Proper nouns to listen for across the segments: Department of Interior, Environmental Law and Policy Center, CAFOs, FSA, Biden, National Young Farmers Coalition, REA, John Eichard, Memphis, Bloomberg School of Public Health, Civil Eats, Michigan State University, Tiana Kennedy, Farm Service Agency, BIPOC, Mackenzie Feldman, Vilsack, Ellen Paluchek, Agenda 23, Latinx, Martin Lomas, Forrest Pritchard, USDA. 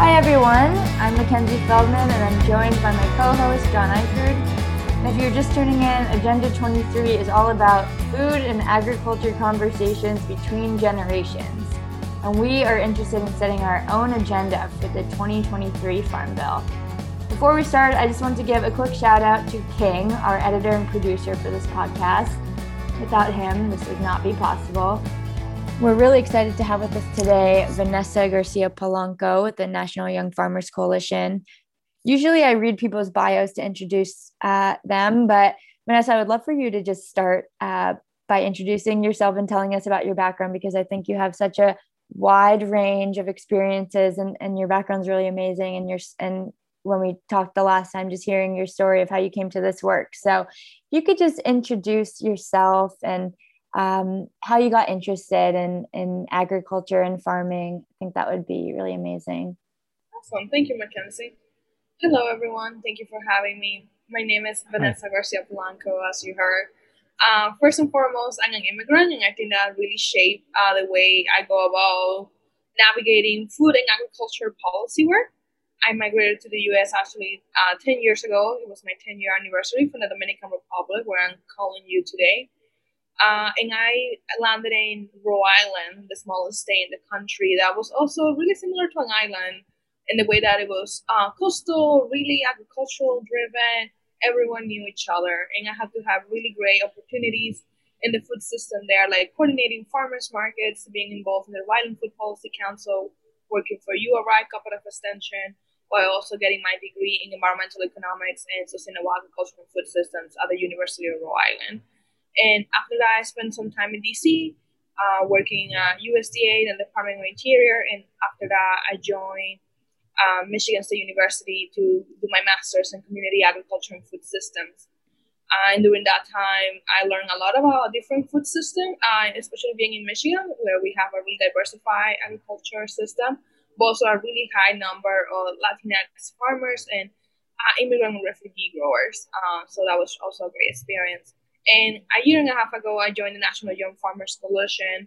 Hi everyone, I'm Mackenzie Feldman and I'm joined by my co-host John Eichard. And if you're just tuning in, Agenda 23 is all about food and agriculture conversations between generations. And we are interested in setting our own agenda for the 2023 Farm Bill. Before we start, I just want to give a quick shout out to King, our editor and producer for this podcast. Without him, this would not be possible. We're really excited to have with us today Vanessa Garcia Polanco with the National Young Farmers Coalition. Usually I read people's bios to introduce them, but Vanessa, I would love for you to just start by introducing yourself and telling us about your background, because I think you have such a wide range of experiences and your background's really amazing. And when we talked the last time, just hearing your story of how you came to this work. So you could just introduce yourself and how you got interested in agriculture and farming. I think that would be really amazing. Awesome. Thank you, Mackenzie. Hello, everyone. Thank you for having me. My name is Vanessa Garcia Polanco, as you heard. First and foremost, I'm an immigrant, and I think that really shaped the way I go about navigating food and agriculture policy work. I migrated to the U.S. actually 10 years ago. It was my 10-year anniversary from the Dominican Republic, where I'm calling you today. And I landed in Rhode Island, the smallest state in the country, that was also really similar to an island in the way that it was coastal, really agricultural driven. Everyone knew each other. And I had to have really great opportunities in the food system there, like coordinating farmers markets, being involved in the Rhode Island Food Policy Council, working for URI, Cooperative Extension, while also getting my degree in environmental economics and sustainable agriculture and food systems at the University of Rhode Island. And after that, I spent some time in D.C. Working at USDA and the Department of Interior. And after that, I joined Michigan State University to do my master's in community agriculture and food systems. And during that time, I learned a lot about a different food system, especially being in Michigan, where we have a really diversified agriculture system, but also a really high number of Latinx farmers and immigrant and refugee growers. So that was also a great experience. And a year and a half ago, I joined the National Young Farmers Coalition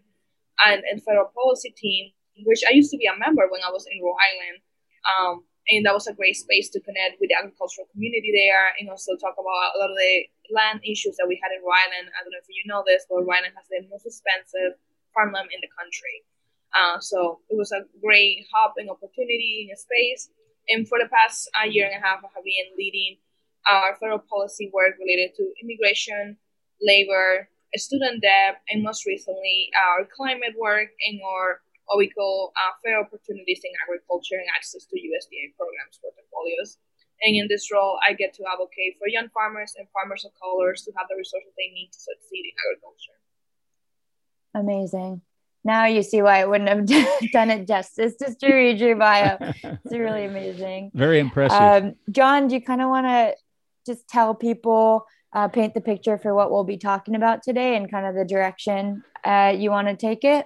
and federal policy team, which I used to be a member when I was in Rhode Island. And that was a great space to connect with the agricultural community there and also talk about a lot of the land issues that we had in Rhode Island. I don't know if you know this, but Rhode Island has the most expensive farmland in the country. So it was a great hub and opportunity in a space. And for the past year and a half, I have been leading our federal policy work related to immigration, labor, student debt, and most recently our climate work and our what we call fair opportunities in agriculture and access to USDA programs portfolios. And in this role, I get to advocate for young farmers and farmers of color to have the resources they need to succeed in agriculture. Amazing. Now you see why I wouldn't have done it justice just to read your bio. It's really amazing. Very impressive. John, do you kind of want to just tell people, paint the picture for what we'll be talking about today and kind of the direction you want to take it?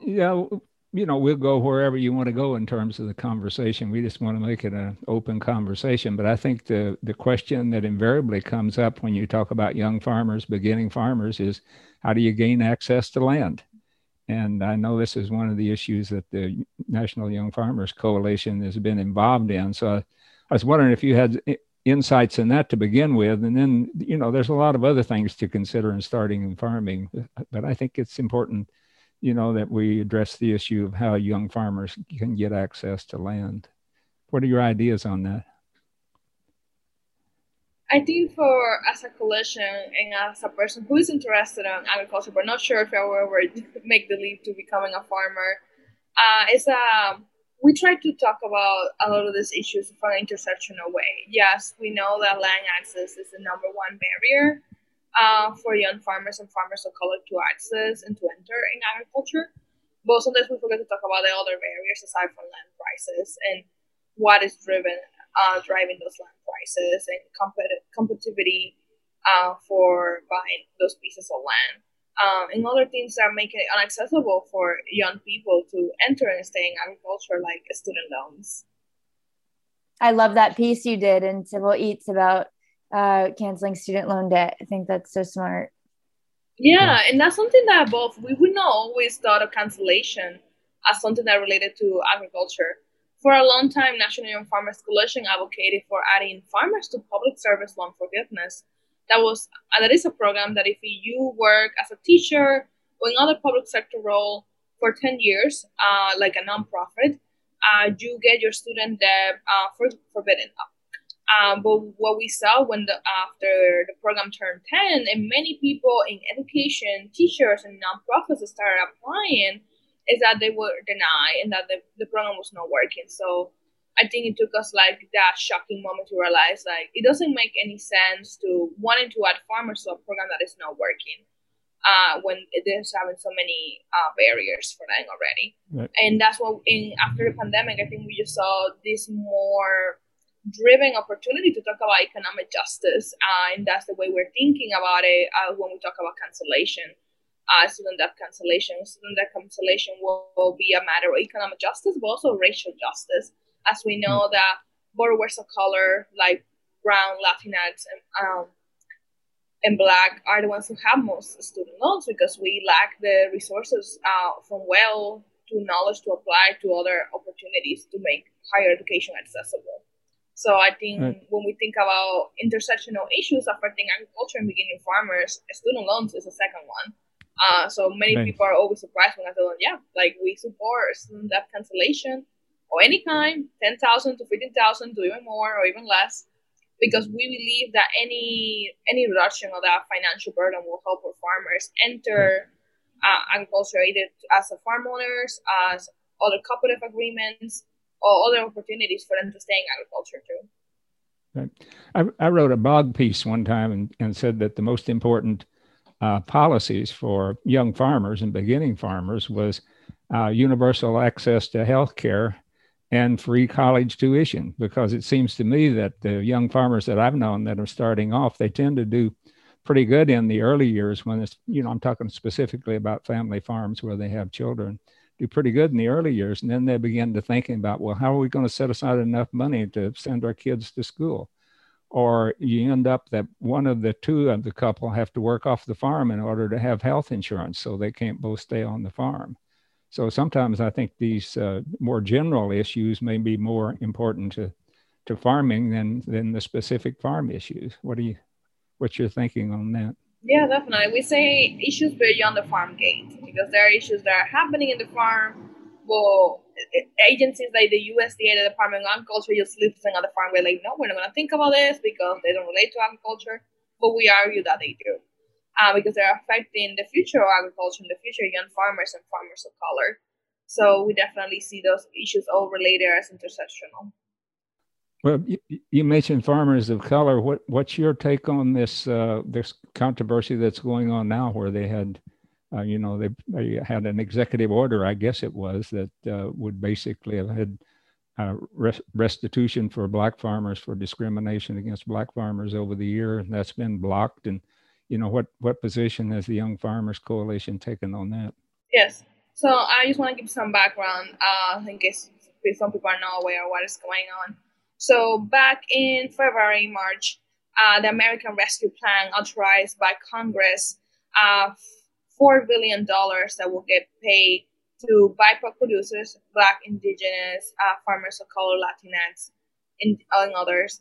Yeah, you know, we'll go wherever you want to go in terms of the conversation. We just want to make it an open conversation. But I think the question that invariably comes up when you talk about young farmers, beginning farmers, is how do you gain access to land? And I know this is one of the issues that the National Young Farmers Coalition has been involved in. So I was wondering if you had insights in that to begin with. And then, you know, there's a lot of other things to consider in starting in farming. But I think it's important, you know, that we address the issue of how young farmers can get access to land. What are your ideas on that? I think for as a coalition and as a person who is interested in agriculture, but not sure if I will ever make the leap to becoming a farmer, we try to talk about a lot of these issues from an intersectional way. Yes, we know that land access is the number one barrier for young farmers and farmers of color to access and to enter in agriculture. But sometimes we forget to talk about the other barriers aside from land prices and what is driving those land prices and competitivity for buying those pieces of land. And other things that make it inaccessible for young people to enter and stay in agriculture, like student loans. I love that piece you did in Civil Eats about canceling student loan debt. I think that's so smart. Yeah, and that's something that we would not always thought of cancellation as something that related to agriculture. For a long time, National Young Farmers Coalition advocated for adding farmers to public service loan forgiveness. That is a program that if you work as a teacher or another public sector role for 10 years, like a nonprofit, you get your student debt forbidden. But what we saw when after the program turned 10, and many people in education, teachers and nonprofits started applying, is that they were denied and that the program was not working. So I think it took us like that shocking moment to realize like it doesn't make any sense to wanting to add farmers to a program that is not working when there's having so many barriers for them already. Right. And that's what after the pandemic, I think we just saw this more driven opportunity to talk about economic justice. And that's the way we're thinking about it when we talk about cancellation. Student debt cancellation. Student debt cancellation will be a matter of economic justice, but also racial justice, as we know that borrowers of color, like brown, Latinx, and Black, are the ones who have most student loans because we lack the resources from wealth to knowledge to apply to other opportunities to make higher education accessible. So I think when we think about intersectional issues affecting agriculture and beginning farmers, student loans is the second one. So many people are always surprised when I tell them, we support student debt cancellation or any kind, 10,000 to 15,000 to even more or even less, because we believe that any reduction of that financial burden will help our farmers enter agriculture either as a farm owners, as other cooperative agreements, or other opportunities for them to stay in agriculture too. Right. I wrote a blog piece one time and said that the most important policies for young farmers and beginning farmers was universal access to health care and free college tuition, because it seems to me that the young farmers that I've known that are starting off, they tend to do pretty good in the early years when it's, I'm talking specifically about family farms where they have children, do pretty good in the early years. And then they begin to thinking about, well, how are we going to set aside enough money to send our kids to school? Or you end up that one of the two of the couple have to work off the farm in order to have health insurance, so they can't both stay on the farm. So sometimes I think these more general issues may be more important to farming than the specific farm issues. What's your thinking on that? Yeah, definitely. We say issues beyond the farm gate because there are issues that are happening in the farm. Well, agencies like the USDA, the Department of Agriculture, just leave things on the farm. We're like, no, we're not going to think about this because they don't relate to agriculture. But we argue that they do because they're affecting the future of agriculture and the future of young farmers and farmers of color. So we definitely see those issues all related as intersectional. Well, you mentioned farmers of color. What's your take on this this controversy that's going on now where they had... they had an executive order, I guess it was, that would basically have had restitution for Black farmers for discrimination against Black farmers over the year, and that's been blocked. And, what position has the Young Farmers Coalition taken on that? Yes. So I just want to give some background in case some people are not aware of what is going on. So back in February, March, the American Rescue Plan authorized by Congress $4 billion that will get paid to BIPOC producers, Black, Indigenous, farmers of color, Latinx, and others.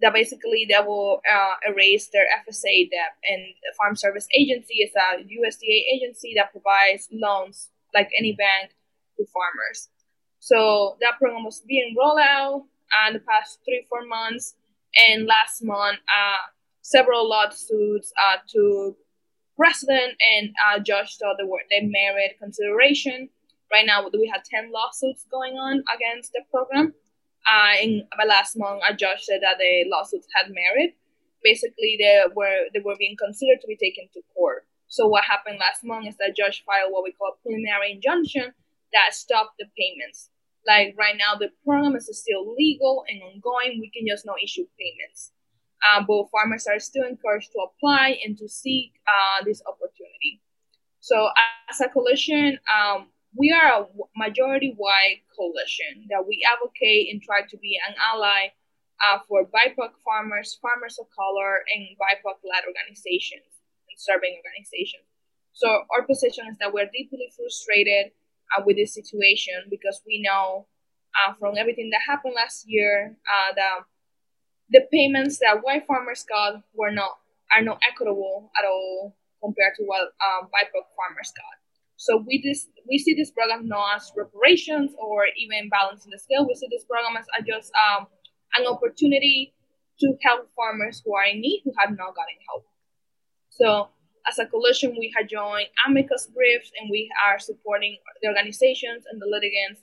That basically that will erase their FSA debt. And the Farm Service Agency is a USDA agency that provides loans, like any bank, to farmers. So that program was being rolled out in the past 3-4 months. And last month, several lawsuits to President and judge thought they merit consideration. Right now, we have 10 lawsuits going on against the program. By last month, a judge said that the lawsuits had merit. Basically, they were being considered to be taken to court. So what happened last month is that judge filed what we call a preliminary injunction that stopped the payments. Like right now, the program is still legal and ongoing. We can just not issue payments. But farmers are still encouraged to apply and to seek this opportunity. So as a coalition, we are a majority-white coalition that we advocate and try to be an ally for BIPOC farmers, farmers of color, and BIPOC-led organizations and serving organizations. So our position is that we're deeply frustrated with this situation because we know from everything that happened last year, the payments that white farmers got are not equitable at all compared to what BIPOC farmers got. So we see this program not as reparations or even balancing the scale. We see this program as just an opportunity to help farmers who are in need, who have not gotten help. So as a coalition, we have joined amicus briefs, and we are supporting the organizations and the litigants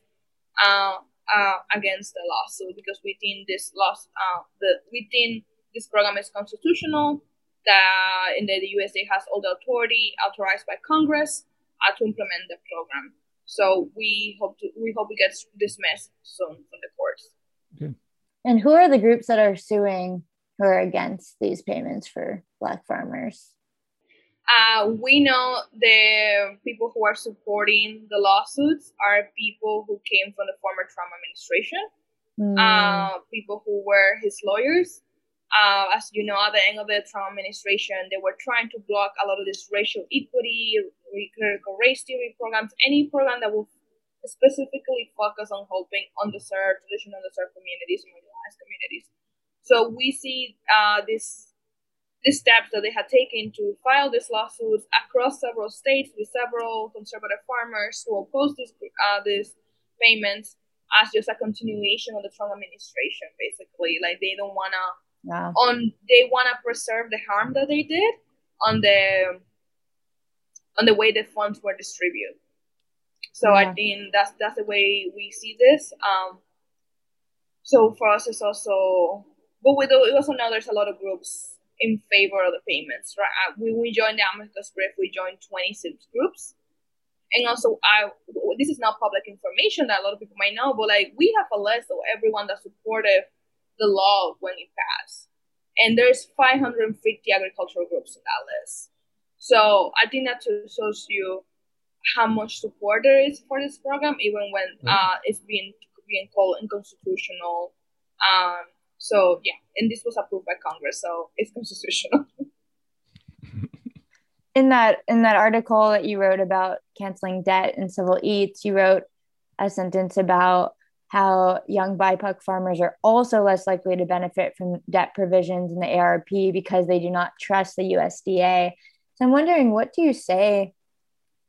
against the lawsuit, because we think this program is constitutional, that the USDA has all the authority authorized by Congress to implement the program. So we hope it gets dismissed soon from the courts. Okay. And who are the groups that are suing who are against these payments for Black farmers? We know the people who are supporting the lawsuits are people who came from the former Trump administration, people who were his lawyers. As you know, at the end of the Trump administration, they were trying to block a lot of this racial equity, critical race theory programs, any program that will specifically focus on helping underserved, traditional underserved communities, marginalized communities. So we see the steps that they had taken to file these lawsuits across several states with several conservative farmers who oppose these payments as just a continuation of the Trump administration, basically. Like, they don't want to, they want to preserve the harm that they did on the way the funds were distributed. So I think that's the way we see this. So for us, it's also, we also know there's a lot of groups in favor of the payments, right? We joined the amicus brief. We joined 26 groups, and also this is not public information that a lot of people might know, but like, we have a list of everyone that supported the law when it passed, and there's 550 agricultural groups in that list. So I think that shows you how much support there is for this program, even when it's being called unconstitutional. So yeah, and this was approved by Congress, so it's constitutional. In that article that you wrote about canceling debt in Civil Eats, you wrote a sentence about how young BIPOC farmers are also less likely to benefit from debt provisions in the ARP because they do not trust the USDA. So I'm wondering, what do you say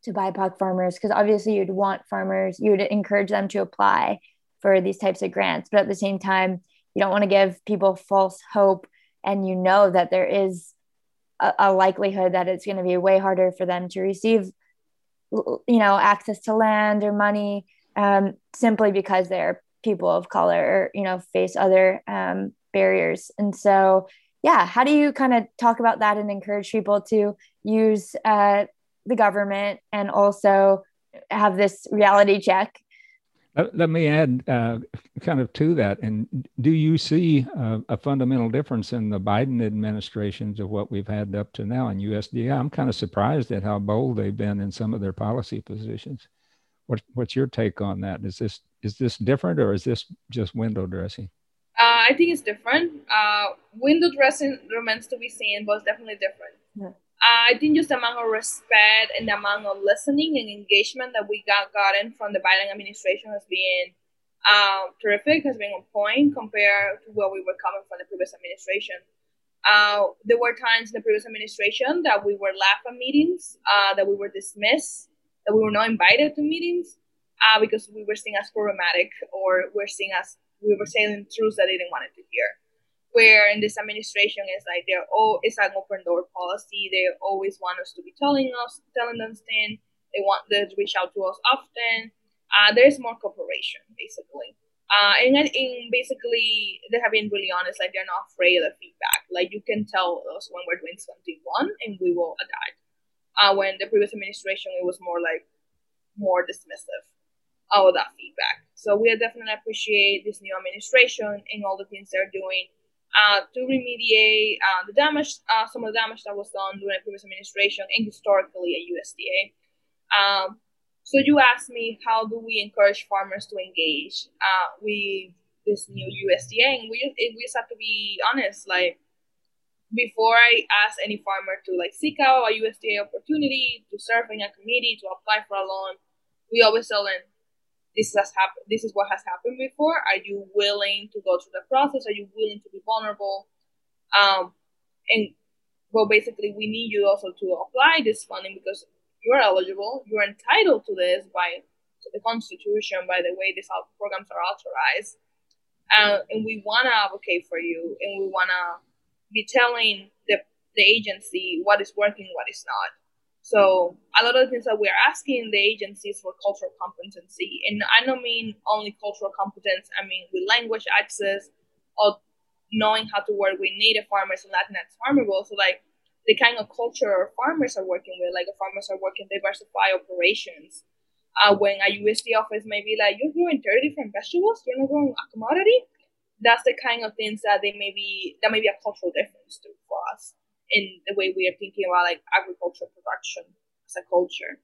to BIPOC farmers? Because obviously you would encourage them to apply for these types of grants, but at the same time, you don't want to give people false hope, and you know that there is a likelihood that it's going to be way harder for them to receive, access to land or money, simply because they're people of color or, face other barriers. And so, how do you kind of talk about that and encourage people to use the government and also have this reality check? Let me add kind of to that. And do you see a fundamental difference in the Biden administrations of what we've had up to now in USDA? I'm kind of surprised at how bold they've been in some of their policy positions. What's your take on that? Is this different, or is this just window dressing? I think it's different. Window dressing remains to be seen, but it's definitely different. Yeah. I think just the amount of respect and the amount of listening and engagement that we gotten from the Biden administration has been terrific, has been on point compared to where we were coming from the previous administration. There were times in the previous administration that we were laughed at meetings, that we were dismissed, that we were not invited to meetings because we were seen as problematic, or we were saying truths that they didn't want to hear. Where in this administration is like it's an open door policy. They always want us to be telling them things. They want them to reach out to us often. There's more cooperation, basically. And basically, they have been really honest. Like, they're not afraid of feedback. Like, you can tell us when we're doing something wrong, and we will adapt. When the previous administration, it was more dismissive of that feedback. So we definitely appreciate this new administration and all the things they're doing to remediate the damage, some of the damage that was done during the previous administration and historically at USDA. So you asked me, how do we encourage farmers to engage with this new USDA? And we just have to be honest. Like, before I ask any farmer to seek out a USDA opportunity, to serve in a committee, to apply for a loan, we always tell them, this is what has happened before. Are you willing to go through the process? Are you willing to be vulnerable? Well, basically, we need you also to apply this funding because you're eligible. You're entitled to this by the Constitution, by the way these programs are authorized. And we want to advocate for you, and we want to be telling the agency what is working, what is not. So a lot of the things that we're asking the agencies for cultural competency, and I don't mean only cultural competence, I mean with language access or knowing how to work with Native farmers and Latinx farmers, so like the kind of culture farmers are working with, like farmers are working diversify operations. When a USDA office may be like, you're growing 30 different vegetables, you're not growing a commodity. That's the kind of things that may be a cultural difference too for us in the way we are thinking about like agricultural production as a culture.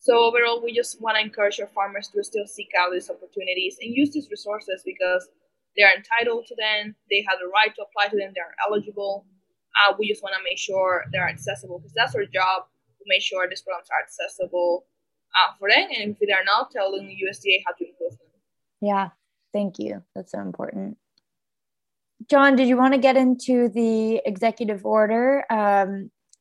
So overall, we just want to encourage our farmers to still seek out these opportunities and use these resources because they are entitled to them. They have the right to apply to them. They are eligible. We just want to make sure they're accessible because that's our job, to make sure these programs are accessible for them. And if they're not, telling the USDA how to improve them. Yeah, thank you. That's so important. John, did you want to get into the executive order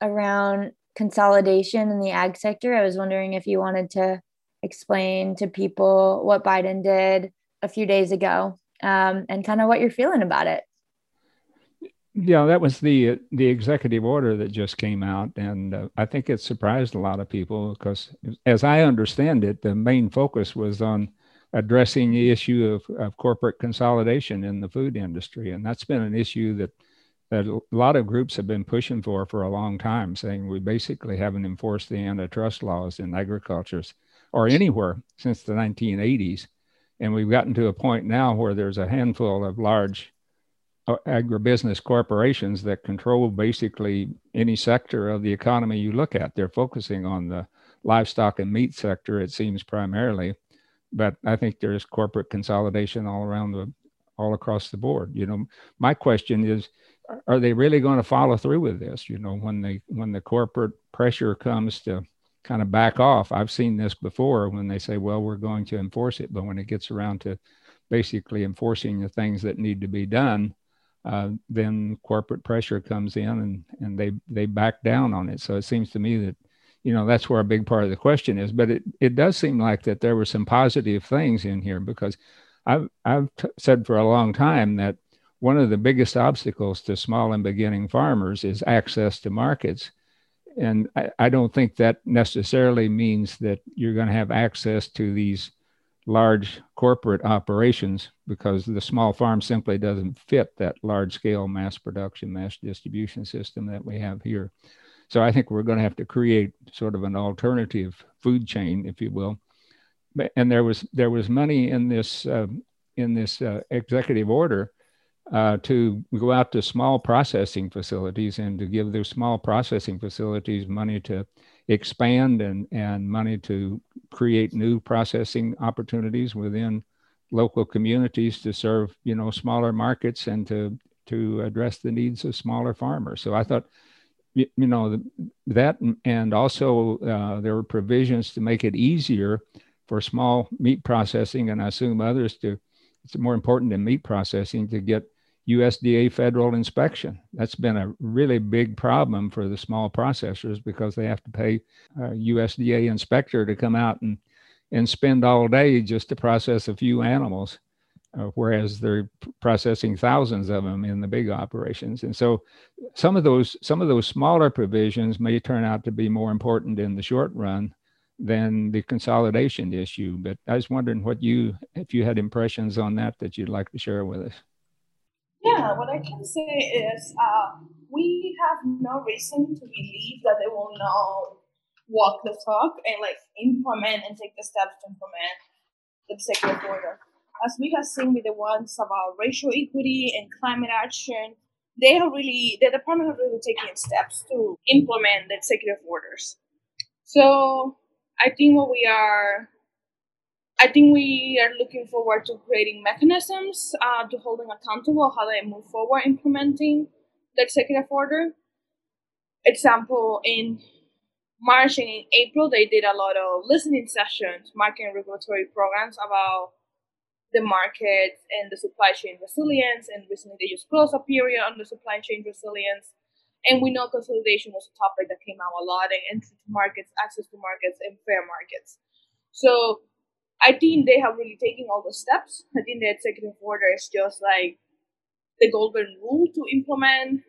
around consolidation in the ag sector? I was wondering if you wanted to explain to people what Biden did a few days ago and kind of what you're feeling about it. Yeah, that was the executive order that just came out. And I think it surprised a lot of people because, as I understand it, the main focus was on addressing the issue of corporate consolidation in the food industry. And that's been an issue that a lot of groups have been pushing for a long time, saying we basically haven't enforced the antitrust laws in agriculture or anywhere since the 1980s. And we've gotten to a point now where there's a handful of large agribusiness corporations that control basically any sector of the economy you look at. They're focusing on the livestock and meat sector, it seems, primarily. But I think there's corporate consolidation all across the board. You know, my question is, are they really going to follow through with this? You know, when the corporate pressure comes to kind of back off, I've seen this before when they say, well, we're going to enforce it. But when it gets around to basically enforcing the things that need to be done, then corporate pressure comes in and they back down on it. So it seems to me that, you know, that's where a big part of the question is. But it does seem like that there were some positive things in here, because I've said for a long time that one of the biggest obstacles to small and beginning farmers is access to markets. And I don't think that necessarily means that you're going to have access to these large corporate operations, because the small farm simply doesn't fit that large scale mass production, mass distribution system that we have here. So I think we're going to have to create sort of an alternative food chain, if you will. And there was money in this executive order to go out to small processing facilities and to give those small processing facilities money to expand and money to create new processing opportunities within local communities to serve, you know, smaller markets and to address the needs of smaller farmers. So I thought, you know, that, and also there were provisions to make it easier for small meat processing, and I assume others to, it's more important than meat processing, to get USDA federal inspection. That's been a really big problem for the small processors because they have to pay a USDA inspector to come out and spend all day just to process a few animals, whereas they're processing thousands of them in the big operations. And so some of those smaller provisions may turn out to be more important in the short run than the consolidation issue. But I was wondering if you had impressions on that you'd like to share with us. Yeah, what I can say is we have no reason to believe that they will not walk the talk and like implement and take the steps to implement the executive order. As we have seen with the ones about racial equity and climate action, the department has really taken steps to implement the executive orders. So I think we are looking forward to creating mechanisms to holding accountable how they move forward implementing the executive order. Example, in March and in April, they did a lot of listening sessions, market and regulatory programs about the markets and the supply chain resilience. And recently they just closed a period on the supply chain resilience. And we know consolidation was a topic that came out a lot, and entry to markets, access to markets, and fair markets. So I think they have really taken all the steps. I think the executive order is just like the golden rule to implement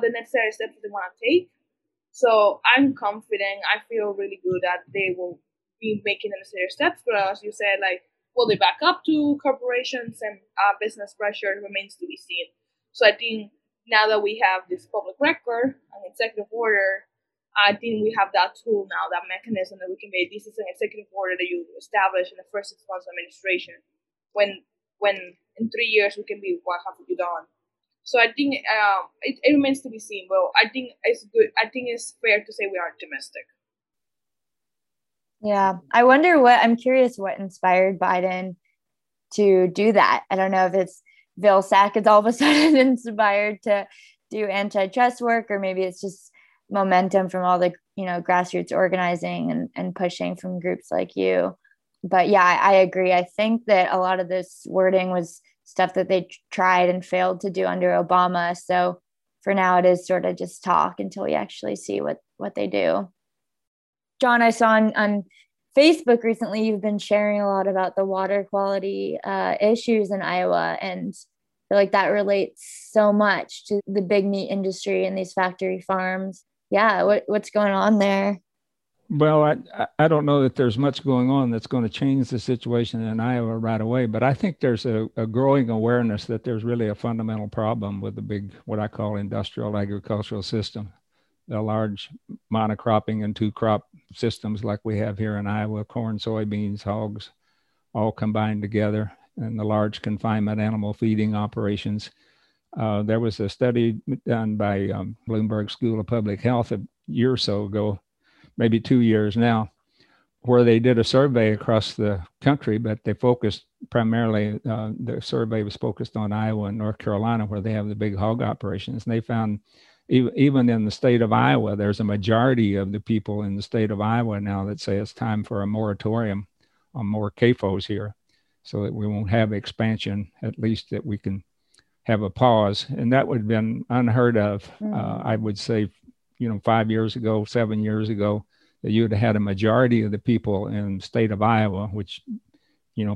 the necessary steps they want to take. So I'm confident. I feel really good that they will be making the necessary steps. But as you said, like, will they back up to corporations and business pressure remains to be seen. So I think now that we have this public record and executive order, I think we have that tool now, that mechanism that we can make. This is an executive order that you establish in the first 6 months of administration. When in 3 years we can be, what have you done? So I think it remains to be seen. But I think it's good. I think it's fair to say we are optimistic. Yeah, I wonder I'm curious what inspired Biden to do that. I don't know if it's Vilsack is all of a sudden inspired to do antitrust work, or maybe it's just momentum from all the, you know, grassroots organizing and pushing from groups like you. But yeah, I agree. I think that a lot of this wording was stuff that they tried and failed to do under Obama. So for now, it is sort of just talk until we actually see what they do. John, I saw on Facebook recently, you've been sharing a lot about the water quality issues in Iowa, and I feel like that relates so much to the big meat industry and these factory farms. Yeah, what's going on there? Well, I don't know that there's much going on that's going to change the situation in Iowa right away, but I think there's a growing awareness that there's really a fundamental problem with the big, what I call industrial agricultural system, the large monocropping and two crop systems like we have here in Iowa, corn, soybeans, hogs, all combined together, and the large confinement animal feeding operations. There was a study done by Bloomberg School of Public Health a year or so ago, maybe 2 years now, where they did a survey across the country, but they focused primarily, the survey was focused on Iowa and North Carolina, where they have the big hog operations. And they found even in the state of Iowa, there's a majority of the people in the state of Iowa now that say it's time for a moratorium on more CAFOs here, so that we won't have expansion, at least that we can have a pause. And that would have been unheard of, I would say, 5 years ago, 7 years ago, that you'd have had a majority of the people in the state of Iowa, which,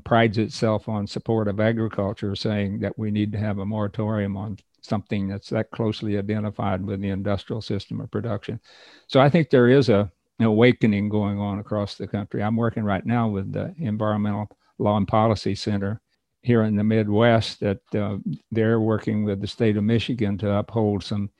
prides itself on support of agriculture, saying that we need to have a moratorium on something that's that closely identified with the industrial system of production. So I think there is an awakening going on across the country. I'm working right now with the Environmental Law and Policy Center here in the Midwest, that they're working with the state of Michigan to uphold some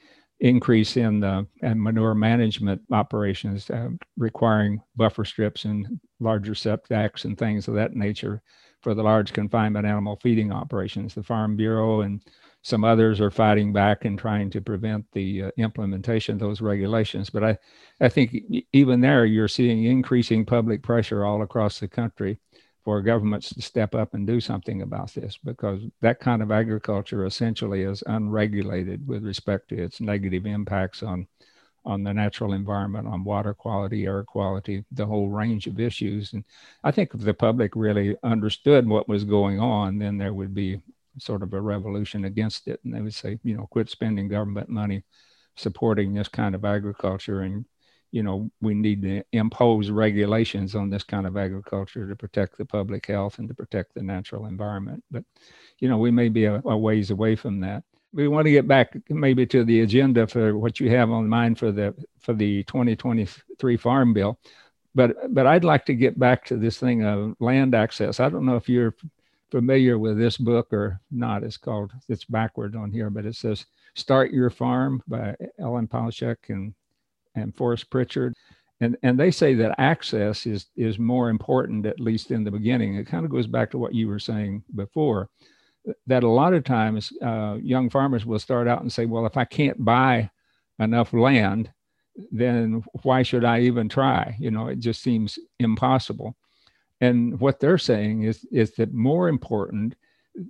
increase in the manure management operations, requiring buffer strips and larger setbacks and things of that nature for the large confinement animal feeding operations. The Farm Bureau and some others are fighting back and trying to prevent the implementation of those regulations. But I think even there, you're seeing increasing public pressure all across the country for governments to step up and do something about this, because that kind of agriculture essentially is unregulated with respect to its negative impacts on the natural environment, on water quality, air quality, the whole range of issues. And I think if the public really understood what was going on, then there would be sort of a revolution against it. And they would say, quit spending government money supporting this kind of agriculture, and we need to impose regulations on this kind of agriculture to protect the public health and to protect the natural environment. But, we may be a ways away from that. We want to get back maybe to the agenda for what you have on mind for the 2023 Farm Bill. But I'd like to get back to this thing of land access. I don't know if you're familiar with this book or not. It's backward on here, but it says, Start Your Farm by Ellen Paluchek and Forrest Pritchard. And they say that access is more important, at least in the beginning. It kind of goes back to what you were saying before, that a lot of times young farmers will start out and say, well, if I can't buy enough land, then why should I even try? It just seems impossible. And what they're saying is that more important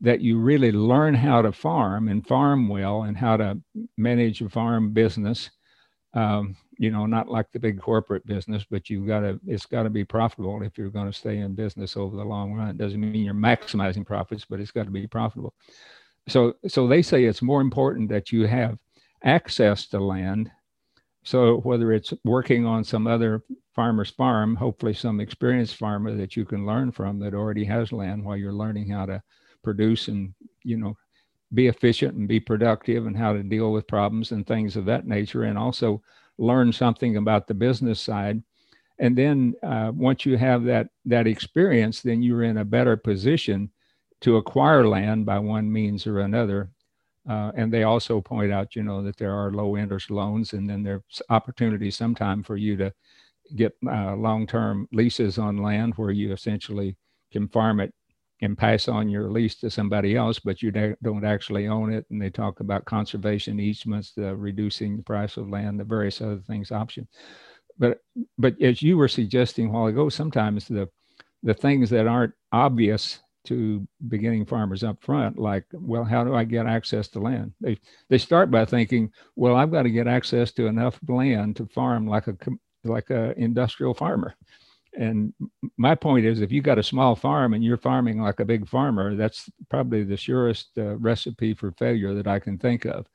that you really learn how to farm and farm well and how to manage a farm business you know, not like the big corporate business, but you've got to, it's got to be profitable if you're going to stay in business over the long run. It doesn't mean you're maximizing profits, but it's got to be profitable. So they say it's more important that you have access to land. So whether it's working on some other farmer's farm, hopefully some experienced farmer that you can learn from that already has land, while you're learning how to produce and, you know, be efficient and be productive and how to deal with problems and things of that nature, and also learn something about the business side. And then once you have that experience, then you're in a better position to acquire land by one means or another. And they also point out, you know, that there are low interest loans, and then there's opportunities sometime for you to get long-term leases on land where you essentially can farm it and pass on your lease to somebody else, but you don't actually own it. And they talk about conservation easements, reducing the price of land, the various other things option. But as you were suggesting a while ago, sometimes the things that aren't obvious to beginning farmers up front, like, well, how do I get access to land? They start by thinking, well, I've got to get access to enough land to farm like a industrial farmer. And my point is, if you got a small farm and you're farming like a big farmer, that's probably the surest recipe for failure that I can think of.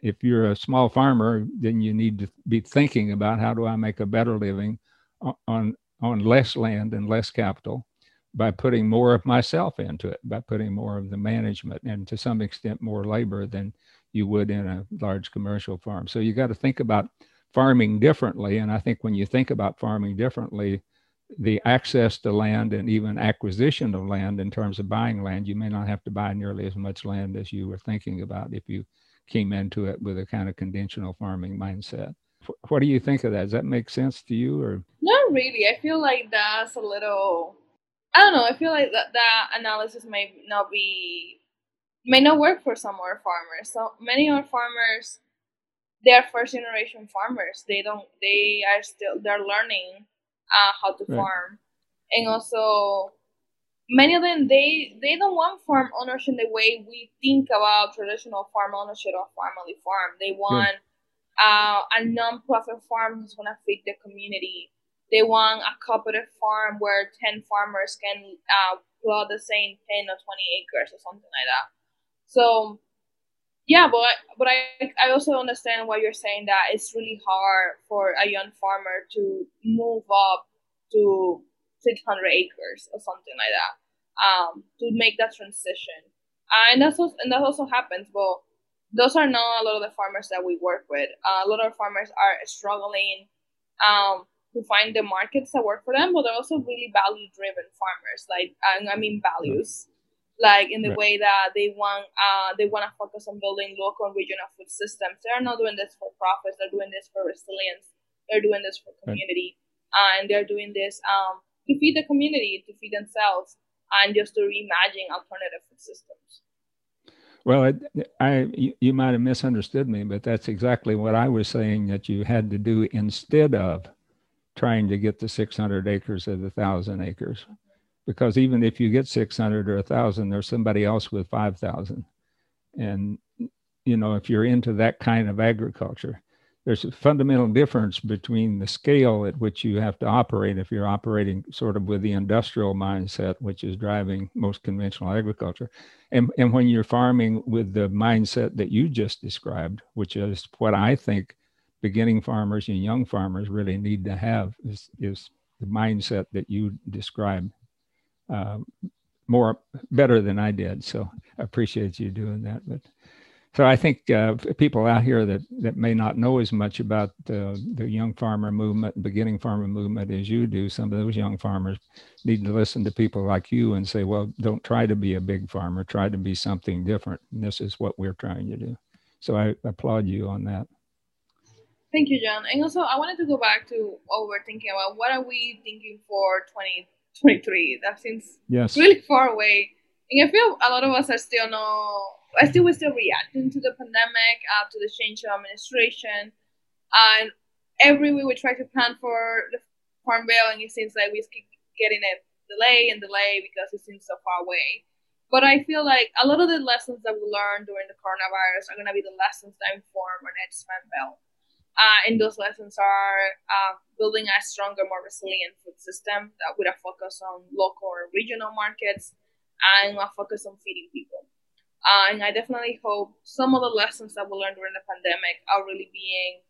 If you're a small farmer, then you need to be thinking about, how do I make a better living on less land and less capital, by putting more of myself into it, by putting more of the management and to some extent more labor than you would in a large commercial farm. So you got to think about farming differently. And I think when you think about farming differently, the access to land and even acquisition of land in terms of buying land, you may not have to buy nearly as much land as you were thinking about if you came into it with a kind of conventional farming mindset. What do you think of that? Does that make sense to you? Or not really. I feel like that's a little... I don't know. I feel like that analysis may not work for some more farmers. So many of our farmers, they are first generation farmers. They're learning how to farm, and also many of them they don't want farm ownership the way we think about traditional farm ownership or family farm. They want a non-profit farm who's gonna feed the community. They want a cooperative farm where 10 farmers can plot the same 10 or 20 acres or something like that. So, yeah, but I also understand what you're saying, that it's really hard for a young farmer to move up to 600 acres or something like that, to make that transition. And that also happens, but those are not a lot of the farmers that we work with. A lot of farmers are struggling to find the markets that work for them, but they're also really value-driven farmers. Like, I mean, values, like in the way that they want to focus on building local and regional food systems. They're not doing this for profits. They're doing this for resilience. They're doing this for community, and they're doing this to feed the community, to feed themselves, and just to reimagine alternative food systems. Well, you might have misunderstood me, but that's exactly what I was saying that you had to do instead of trying to get the 600 acres of the 1,000 acres. Because even if you get 600 or 1,000, there's somebody else with 5,000. And, you know, if you're into that kind of agriculture, there's a fundamental difference between the scale at which you have to operate if you're operating sort of with the industrial mindset, which is driving most conventional agriculture. And when you're farming with the mindset that you just described, which is what I think beginning farmers and young farmers really need to have, is the mindset that you described better than I did. So I appreciate you doing that. But so I think people out here that may not know as much about the young farmer movement, beginning farmer movement as you do, some of those young farmers need to listen to people like you and say, well, don't try to be a big farmer, try to be something different. And this is what we're trying to do. So I applaud you on that. Thank you, John. And also, I wanted to go back to what we're thinking about. What are we thinking for 2023? That seems really far away. And I feel a lot of us are still reacting to the pandemic, to the change of administration. And every week we try to plan for the Farm Bill, and it seems like we keep getting a delay because it seems so far away. But I feel like a lot of the lessons that we learned during the coronavirus are going to be the lessons that inform our next Farm Bill. And those lessons are building a stronger, more resilient food system with a focus on local and regional markets and a focus on feeding people. And I definitely hope some of the lessons that we learned during the pandemic are really being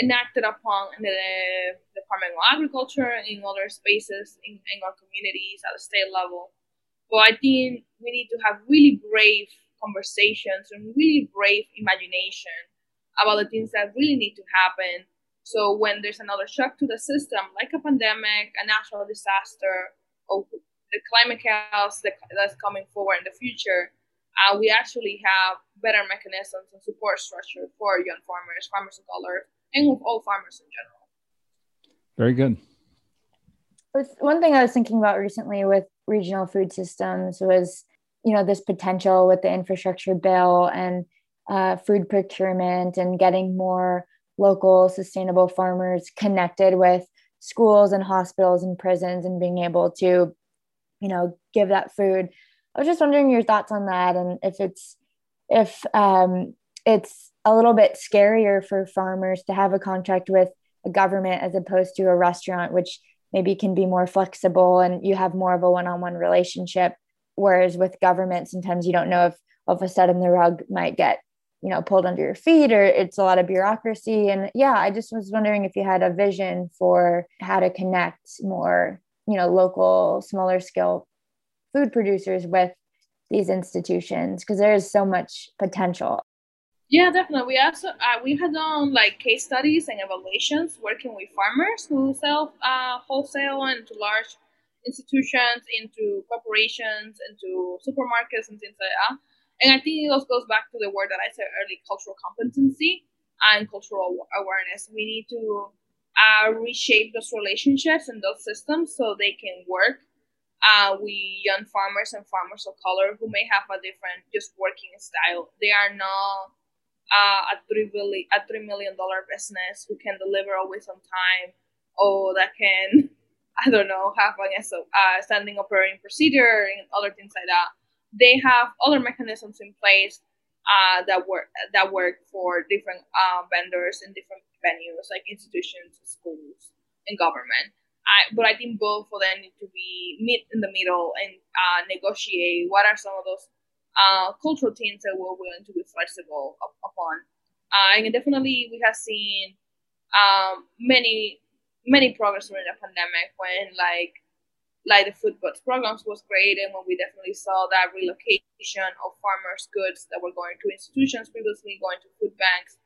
enacted upon in the Department of Agriculture, in other spaces, in our communities, at the state level. But I think we need to have really brave conversations and really brave imagination about the things that really need to happen. So when there's another shock to the system, like a pandemic, a natural disaster, or the climate chaos that's coming forward in the future, we actually have better mechanisms and support structure for young farmers, farmers of color, and all farmers in general. Very good. One thing I was thinking about recently with regional food systems was, you know, this potential with the infrastructure bill and food procurement and getting more local sustainable farmers connected with schools and hospitals and prisons and being able to, you know, give that food. I was just wondering your thoughts on that, and if it's a little bit scarier for farmers to have a contract with a government as opposed to a restaurant, which maybe can be more flexible and you have more of a one-on-one relationship. Whereas with government, sometimes you don't know if all of a sudden the rug might get, you know, pulled under your feet, or it's a lot of bureaucracy. And yeah, I just was wondering if you had a vision for how to connect more, you know, local, smaller scale food producers with these institutions, because there is so much potential. Yeah, definitely. We also we had done like case studies and evaluations working with farmers who sell wholesale and to large institutions, into corporations, into supermarkets and things like that. And I think it also goes back to the word that I said earlier, cultural competency and cultural awareness. We need to reshape those relationships and those systems so they can work with young farmers and farmers of color who may have a different just working style. They are not a $3 million business who can deliver always on time, or that can, I don't know, have a standing operating procedure and other things like that. They have other mechanisms in place that work for different vendors in different venues, like institutions, schools, and government. But I think both of them need to be meet in the middle and negotiate what are some of those cultural things that we're willing to be flexible upon. And definitely we have seen many progress during the pandemic when like the food bots programs was created, when we definitely saw that relocation of farmers' goods that were going to institutions previously, going to food banks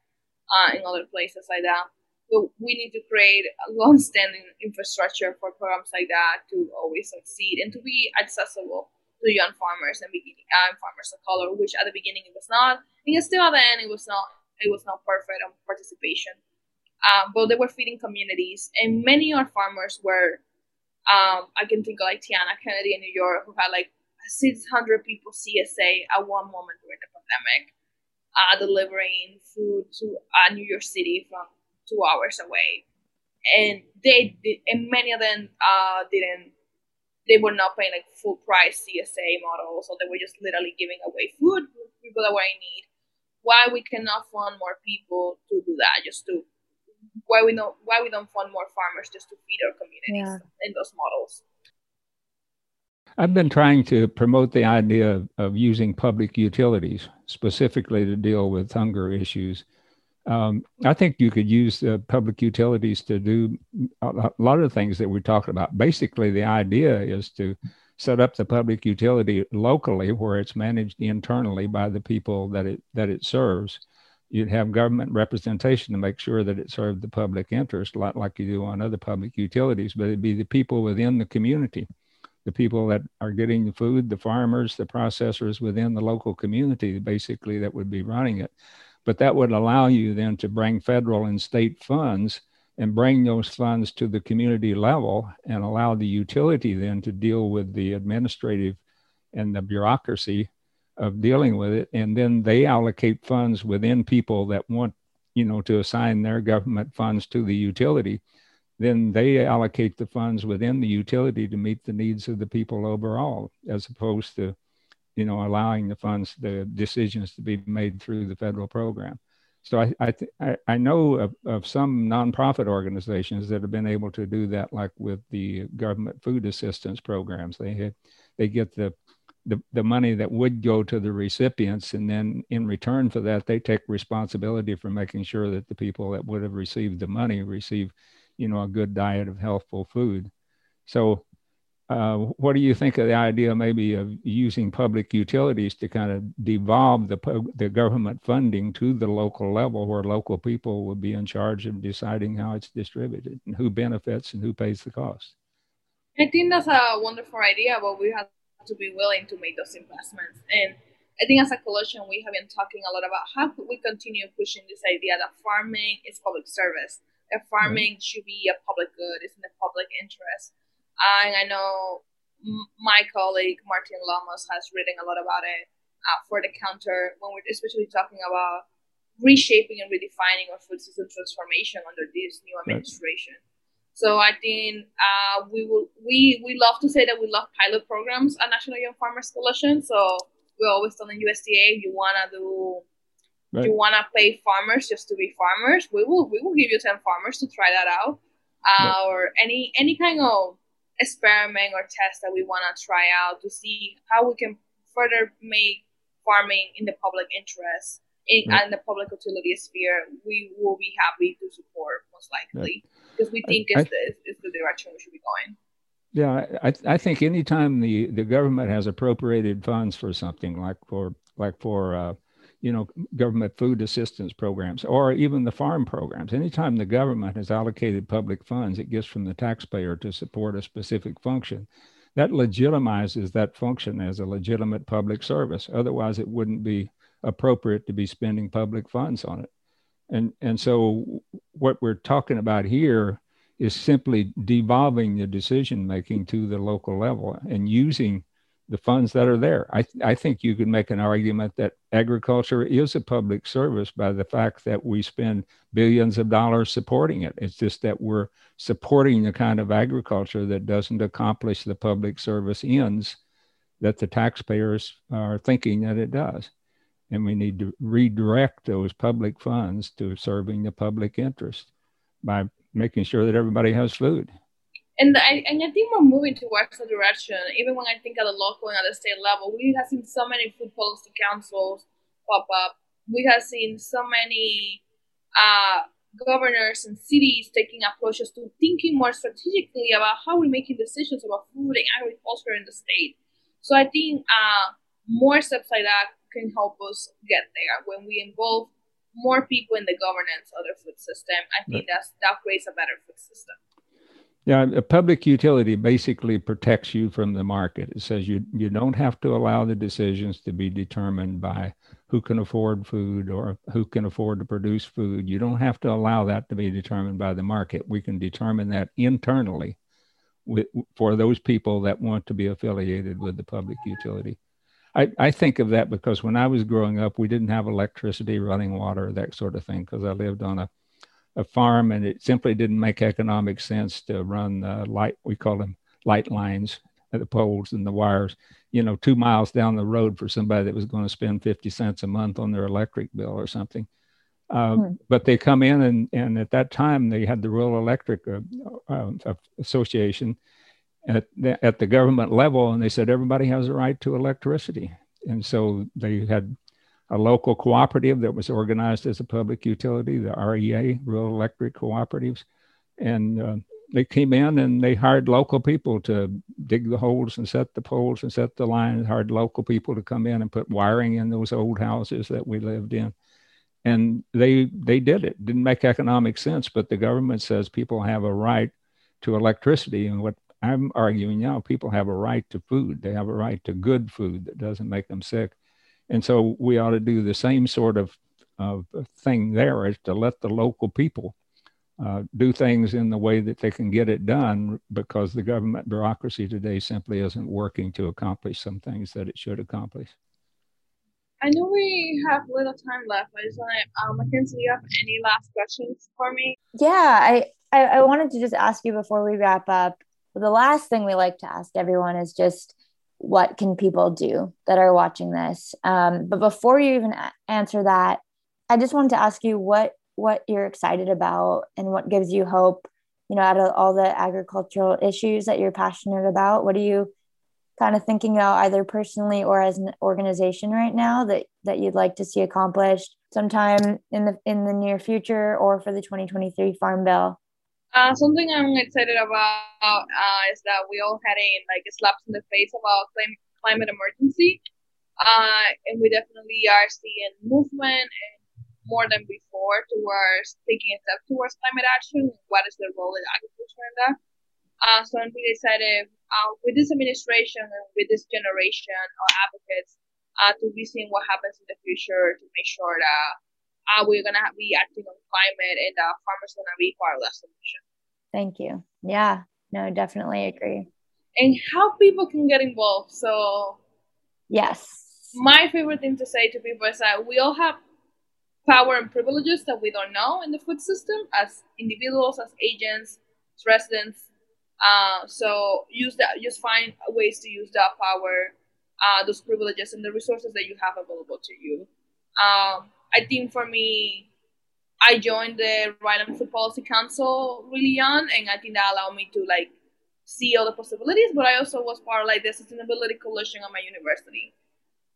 and other places like that. But we need to create a long-standing infrastructure for programs like that to always succeed and to be accessible to young farmers and farmers of color, which at the beginning it was not, and still at the end it was not perfect on participation. But they were feeding communities, and many of our farmers were. I can think of like Tiana Kennedy in New York, who had like 600 people CSA at one moment during the pandemic, delivering food to New York City from 2 hours away, and they did, and many of them didn't. They were not paying like full price CSA models, so they were just literally giving away food to people that were in need. Why we cannot fund more people to do that? Why we don't fund more farmers just to feed our communities in those models? I've been trying to promote the idea of using public utilities specifically to deal with hunger issues. I think you could use the public utilities to do a lot of things that we're talking about. Basically, the idea is to set up the public utility locally where it's managed internally by the people that it serves. You'd have government representation to make sure that it served the public interest, a lot like you do on other public utilities, but it'd be the people within the community, the people that are getting the food, the farmers, the processors within the local community, basically, that would be running it. But that would allow you then to bring federal and state funds and bring those funds to the community level and allow the utility then to deal with the administrative and the bureaucracy of dealing with it. And then they allocate funds within people that want, you know, to assign their government funds to the utility. Then they allocate the funds within the utility to meet the needs of the people overall, as opposed to, you know, allowing the funds, the decisions to be made through the federal program. So I know of some nonprofit organizations that have been able to do that, like with the government food assistance programs. They get the money that would go to the recipients, and then in return for that, they take responsibility for making sure that the people that would have received the money receive, you know, a good diet of healthful food. So what do you think of the idea maybe of using public utilities to kind of devolve the government funding to the local level, where local people would be in charge of deciding how it's distributed and who benefits and who pays the cost? I think that's a wonderful idea, but we have to be willing to make those investments. And I think as a coalition, we have been talking a lot about how could we continue pushing this idea that farming is public service, that farming right. should be a public good, it's in the public interest. And I know my colleague, Martin Lomas, has written a lot about it for the counter, when we're especially talking about reshaping and redefining our food system transformation under this new administration. Right. So I think we love to say that we love pilot programs at National Young Farmers Coalition. So we're always telling USDA, you wanna do, right. you wanna pay farmers just to be farmers, we will give you 10 farmers to try that out, right. or any kind of experiment or test that we want to try out to see how we can further make farming in the public interest and the public utility sphere. We will be happy to support, most likely, because we think it's the direction we should be going. Yeah, I think anytime the government has appropriated funds for something like for you know, government food assistance programs, or even the farm programs. Anytime the government has allocated public funds it gets from the taxpayer to support a specific function, that legitimizes that function as a legitimate public service. Otherwise, it wouldn't be appropriate to be spending public funds on it. And so what we're talking about here is simply devolving the decision-making to the local level and using the funds that are there. I think you could make an argument that agriculture is a public service by the fact that we spend billions of dollars supporting it. It's just that we're supporting the kind of agriculture that doesn't accomplish the public service ends that the taxpayers are thinking that it does. And we need to redirect those public funds to serving the public interest by making sure that everybody has food. And I think we're moving towards the direction, even when I think at the local and at the state level, we have seen so many food policy councils pop up. We have seen so many governors and cities taking approaches to thinking more strategically about how we're making decisions about food and agriculture in the state. So I think more steps like that can help us get there when we involve more people in the governance of the food system. I think that creates a better food system. Yeah, a public utility basically protects you from the market. It says you don't have to allow the decisions to be determined by who can afford food or who can afford to produce food. You don't have to allow that to be determined by the market. We can determine that internally for those people that want to be affiliated with the public utility. I think of that because when I was growing up, we didn't have electricity, running water, that sort of thing, because I lived on a farm, and it simply didn't make economic sense to run we call them light lines, the poles and the wires, you know, 2 miles down the road for somebody that was going to spend 50 cents a month on their electric bill or something. But they come in and at that time they had the Rural Electric Association at the government level, and they said everybody has a right to electricity. And so they had a local cooperative that was organized as a public utility, the REA, Rural Electric Cooperatives. And they came in and they hired local people to dig the holes and set the poles and set the lines, hired local people to come in and put wiring in those old houses that we lived in. And they did it. Didn't make economic sense, but the government says people have a right to electricity. And what I'm arguing now, people have a right to food. They have a right to good food that doesn't make them sick. And so we ought to do the same sort of thing there, is to let the local people do things in the way that they can get it done, because the government bureaucracy today simply isn't working to accomplish some things that it should accomplish. I know we have little time left. I just want to, Mackenzie, do you have any last questions for me? Yeah, I wanted to just ask you before we wrap up, the last thing we like to ask everyone is just, what can people do that are watching this? But before you even answer that, I just wanted to ask you what you're excited about and what gives you hope, you know, out of all the agricultural issues that you're passionate about. What are you kind of thinking about either personally or as an organization right now that you'd like to see accomplished sometime in the near future or for the 2023 Farm Bill? Something I'm excited about is that we all had a slap in the face about climate emergency. And we definitely are seeing movement and more than before towards taking a step towards climate action. What is the role in agriculture in that? So I'm really excited with this administration and with this generation of advocates to be seeing what happens in the future to make sure that we're going to be acting on climate and farmers are going to be part of that solution. Thank you. Yeah, no, definitely agree. And how people can get involved. So yes, my favorite thing to say to people is that we all have power and privileges that we don't know in the food system as individuals, as agents, as residents. So just find ways to use that power, those privileges and the resources that you have available to you. I think for me, I joined the Rhode Island Food Policy Council really young, and I think that allowed me to see all the possibilities, but I also was part of the sustainability coalition at my university.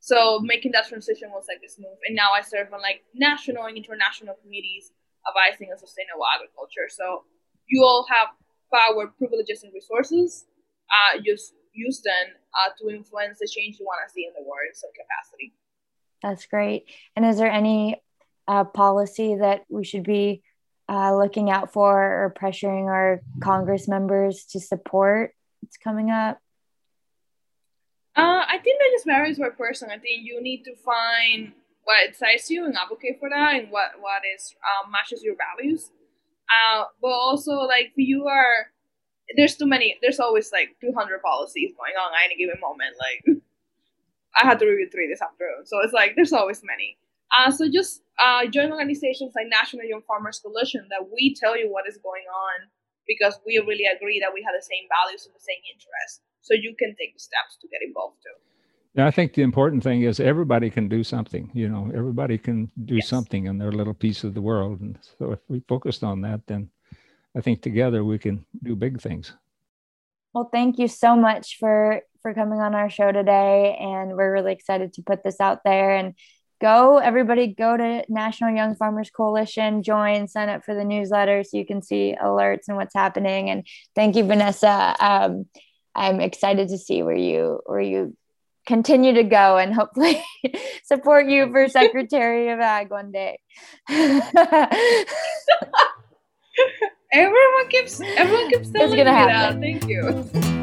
So making that transition was this move. And now I serve on national and international committees advising on sustainable agriculture. So you all have power, privileges, and resources. Just use them to influence the change you want to see in the world in some capacity. That's great. And is there any policy that we should be looking out for or pressuring our Congress members to support? It's coming up. I think that just varies per person. I think you need to find what excites you and advocate for that, and what is matches your values. But also, there's too many. There's always 200 policies going on at any given moment. I had to review 3 this afternoon, so it's there's always many. So just join organizations like National Young Farmers Coalition that we tell you what is going on because we really agree that we have the same values and the same interests. So you can take the steps to get involved too. Yeah, I think the important thing is everybody can do something. Everybody can do something in their little piece of the world. And so if we focused on that, then I think together we can do big things. Well, thank you so much for coming on our show today. And we're really excited to put this out there. And everybody go to National Young Farmers Coalition, join, sign up for the newsletter so you can see alerts and what's happening. And thank you, Vanessa. I'm excited to see where you continue to go and hopefully support you for Secretary of Ag one day. Everyone keeps telling me that. Thank you.